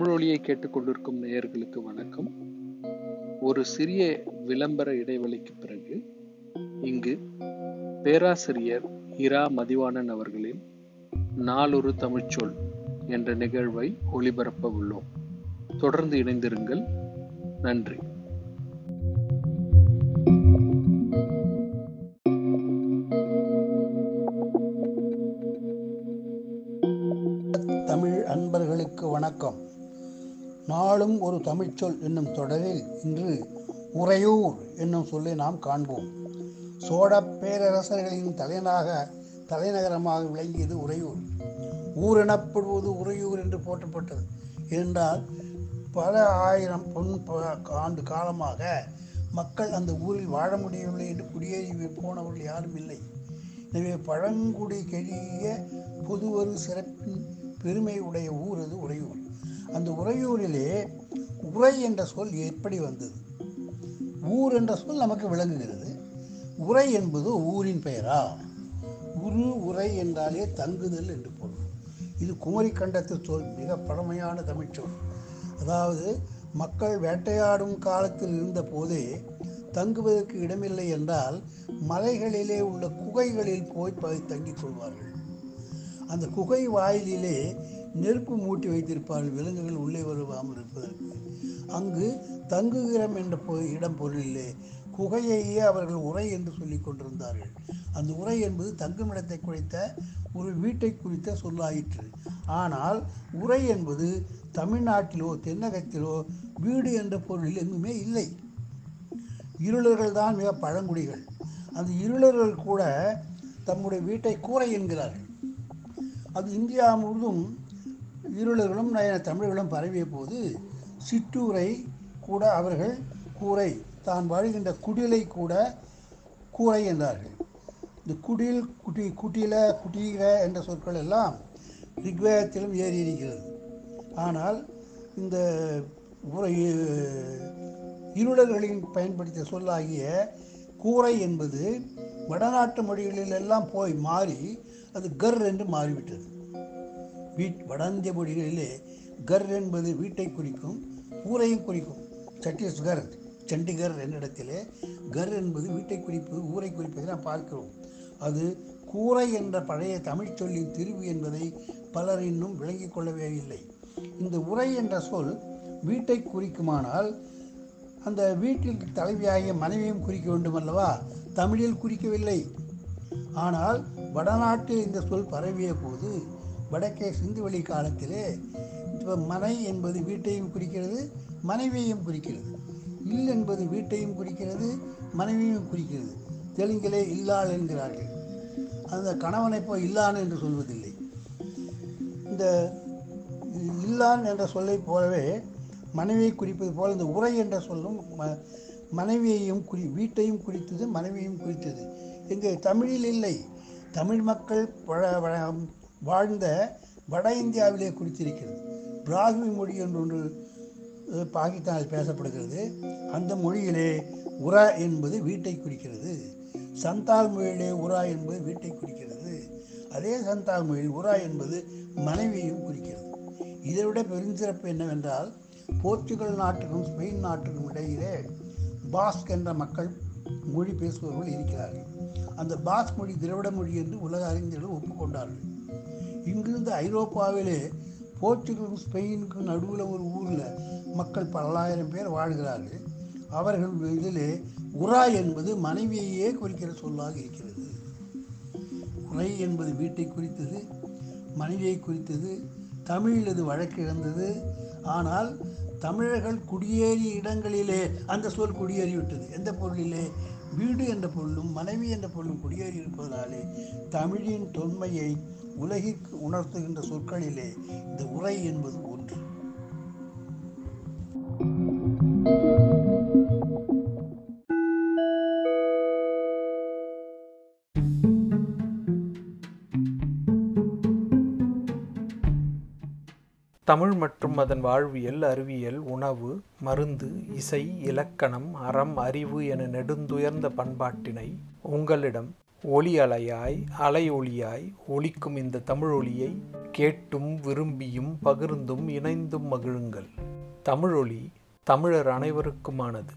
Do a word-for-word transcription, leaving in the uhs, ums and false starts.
தமிழொலியை கேட்டுக்கொண்டிருக்கும் நேயர்களுக்கு வணக்கம். ஒரு சிறிய விளம்பர இடைவெளிக்கு பிறகு இங்கு பேராசிரியர் இரா மதிவானன் அவர்களின் நாளொரு தமிழ்ச்சொல் என்ற நிகழ்வை ஒளிபரப்ப உள்ளோம். தொடர்ந்து இணைந்திருங்கள். நன்றி. அன்பர்களுக்கு வணக்கம். நாளும் ஒரு தமிழ்ச்சொல் என்னும் தொடரில் இன்று உறையூர் என்னும் சொல்லை நாம் காண்போம். சோழ பேரரசர்களின் தலைநகராக தலைநகரமாக விளங்கியது உறையூர். ஊர் எனப்படுவது உறையூர் என்று போற்றப்பட்டது. என்றால் பல ஆயிரம் பொன் ஆண்டு காலமாக மக்கள் அந்த ஊரில் வாழ முடியவில்லை என்று குடியேறி போனவர்கள் யாரும் இல்லை. எனவே பழங்குடி கெழிய பொதுவொரு சிறப்பின் பெருமை உடைய ஊர் அது உறையூர். அந்த உறையூரிலே உறை என்ற சொல் எப்படி வந்தது? ஊர் என்ற சொல் நமக்கு விளங்குகிறது. உறை என்பது ஊரின் பெயரா? உரு உறை என்றாலே தங்குதல் என்று பொருள். இது குமரி கண்டத்து சொல், மிக பழமையான தமிழ்ச்சொல். அதாவது மக்கள் வேட்டையாடும் காலத்தில் இருந்த போதே தங்குவதற்கு இடமில்லை என்றால் மலைகளிலே உள்ள குகைகளில் போய் தங்கிக் கொள்வார்கள். அந்த குகை வாயிலே நெருப்பு மூட்டி வைத்திருப்பார்கள், விலங்குகள் உள்ளே வருவாமல் இருப்பதற்கு. அங்கு தங்குகிறோம் என்ற இடம் பொருளிலே குகையையே அவர்கள் உறை என்று சொல்லி கொண்டிருந்தார்கள். அந்த உறை என்பது தங்குமிடத்தை குறித்த ஒரு வீட்டை குறித்த சொல்லாயிற்று. ஆனால் உறை என்பது தமிழ்நாட்டிலோ தென்னகத்திலோ வீடு என்ற பொருளில் எங்குமே இல்லை. இருளர்கள் தான் மிக பழங்குடிகள். அந்த இருளர்கள் கூட தம்முடைய வீட்டை கூரை என்கிறார்கள். அது இந்தியா முழுதும் இருளர்களும் தமிழர்களும் பரவிய போது சிற்றூரை கூட அவர்கள் கூரை, தான் வாழ்கின்ற குடிலை கூட கூரை என்றார்கள். இந்த குடில், குட்டி, குட்டில, குட்டீர என்ற சொற்கள் எல்லாம் ரிக்வேதத்திலும் ஏறி இருக்கிறது. ஆனால் இந்த உரை இருளர்களின் பயன்படுத்திய சொல்லாகிய கூரை என்பது வடநாட்டு மொழிகளில் எல்லாம் போய் மாறி அது கர் என்று மாறிவிட்டது. வீட் வடந்திய மொழிகளிலே கர் என்பது வீட்டை குறிக்கும், ஊரையும் குறிக்கும். சத்தீஸ்கர், சண்டிகர் என்னிடத்திலே கர் என்பது வீட்டை குறிப்பு, ஊரை குறிப்பதை நாம் பார்க்கிறோம். அது கூரை என்ற பழைய தமிழ் சொல்லின் திரிவு என்பதை பலர் இன்னும் விளங்கி கொள்ளவே இல்லை. இந்த உரை என்ற சொல் வீட்டை குறிக்குமானால் அந்த வீட்டிற்கு தலைவியாகிய மனைவியும் குறிக்க வேண்டும் அல்லவா? தமிழில் குறிக்கவில்லை. ஆனால் வடநாட்டில் இந்த சொல் பரவிய போது வடக்கே சிந்துவெளி காலத்திலே இப்போ மனை என்பது வீட்டையும் குறிக்கிறது, மனைவியையும் குறிக்கிறது. இல் என்பது வீட்டையும் குறிக்கிறது, மனைவியையும் குறிக்கிறது. தெலுங்கிலே இல்லாள் என்கிறார்கள். அந்த கணவனை போய் இல்லான் என்று சொல்வதில்லை. இந்த இல்லான் என்ற சொல்லை போலவே மனைவியை குறிப்பது போல் இந்த உரை என்ற சொல்லும் மனைவியையும் குறி வீட்டையும் குறித்தது, மனைவியையும் குறித்தது. இங்கு தமிழில் இல்லை. தமிழ் மக்கள் வாழ்ந்த வட இந்தியாவிலே குறித்திருக்கிறது. பிராஹ்மி மொழி என்றொன்று பாகிஸ்தானில் பேசப்படுகிறது. அந்த மொழியிலே உரா என்பது வீட்டை குறிக்கிறது. சந்தால் மொழியிலே உரா என்பது வீட்டை குறிக்கிறது. அதே சந்தால் மொழியில் உரா என்பது மனைவியையும் குறிக்கிறது. இதை விட பெருஞ்சிறப்பு என்னவென்றால், போர்ச்சுகல் நாட்டுக்கும் ஸ்பெயின் நாட்டுக்கும் இடையிலே பாஸ்க் என்ற மக்கள் மொழி பேசுபவர்கள் இருக்கிறார்கள். அந்த பாஸ்க் மொழி திராவிட மொழி என்று உலக அறிஞர்கள் ஒப்புக்கொண்டார்கள். இங்கிருந்து ஐரோப்பாவிலே போர்ச்சுகலுக்கும் ஸ்பெயினுக்கும் நடுவில் ஒரு ஊரில் மக்கள் பல்லாயிரம் பேர் வாழ்கிறார்கள். அவர்கள் இதிலே உரா என்பது மனைவியையே குறிக்கிற சொல்லாக இருக்கிறது. உரை என்பது வீட்டை குறித்தது, மனைவியை குறித்தது. தமிழில் இது வழக்கிழந்தது. ஆனால் தமிழர்கள் குடியேறிய இடங்களிலே அந்த சொல் குடியேறிவிட்டது. எந்த பொருளிலே? வீடு என்ற பொருளும் மனைவி என்ற பொருளும் குடியேறி இருப்பதாலே தமிழின் தொன்மையை உலகிற்கு உணர்த்துகின்ற சொற்களிலே இந்த உரை என்பது ஒன்று. தமிழ் மற்றும் அதன் வாழ்வியல், அறிவியல், உணவு, மருந்து, இசை, இலக்கணம், அறம், அறிவு என நெடுந்துயர்ந்த பண்பாட்டினை உங்களிடம் ஒலி அலையாய் அலை ஒளியாய் ஒலிக்கும் இந்த தமிழ் ஒலியை கேட்டும் விரும்பியும் பகிர்ந்தும் இணைந்தும் மகிழுங்கள். தமிழொலி தமிழர் அனைவருக்குமானது.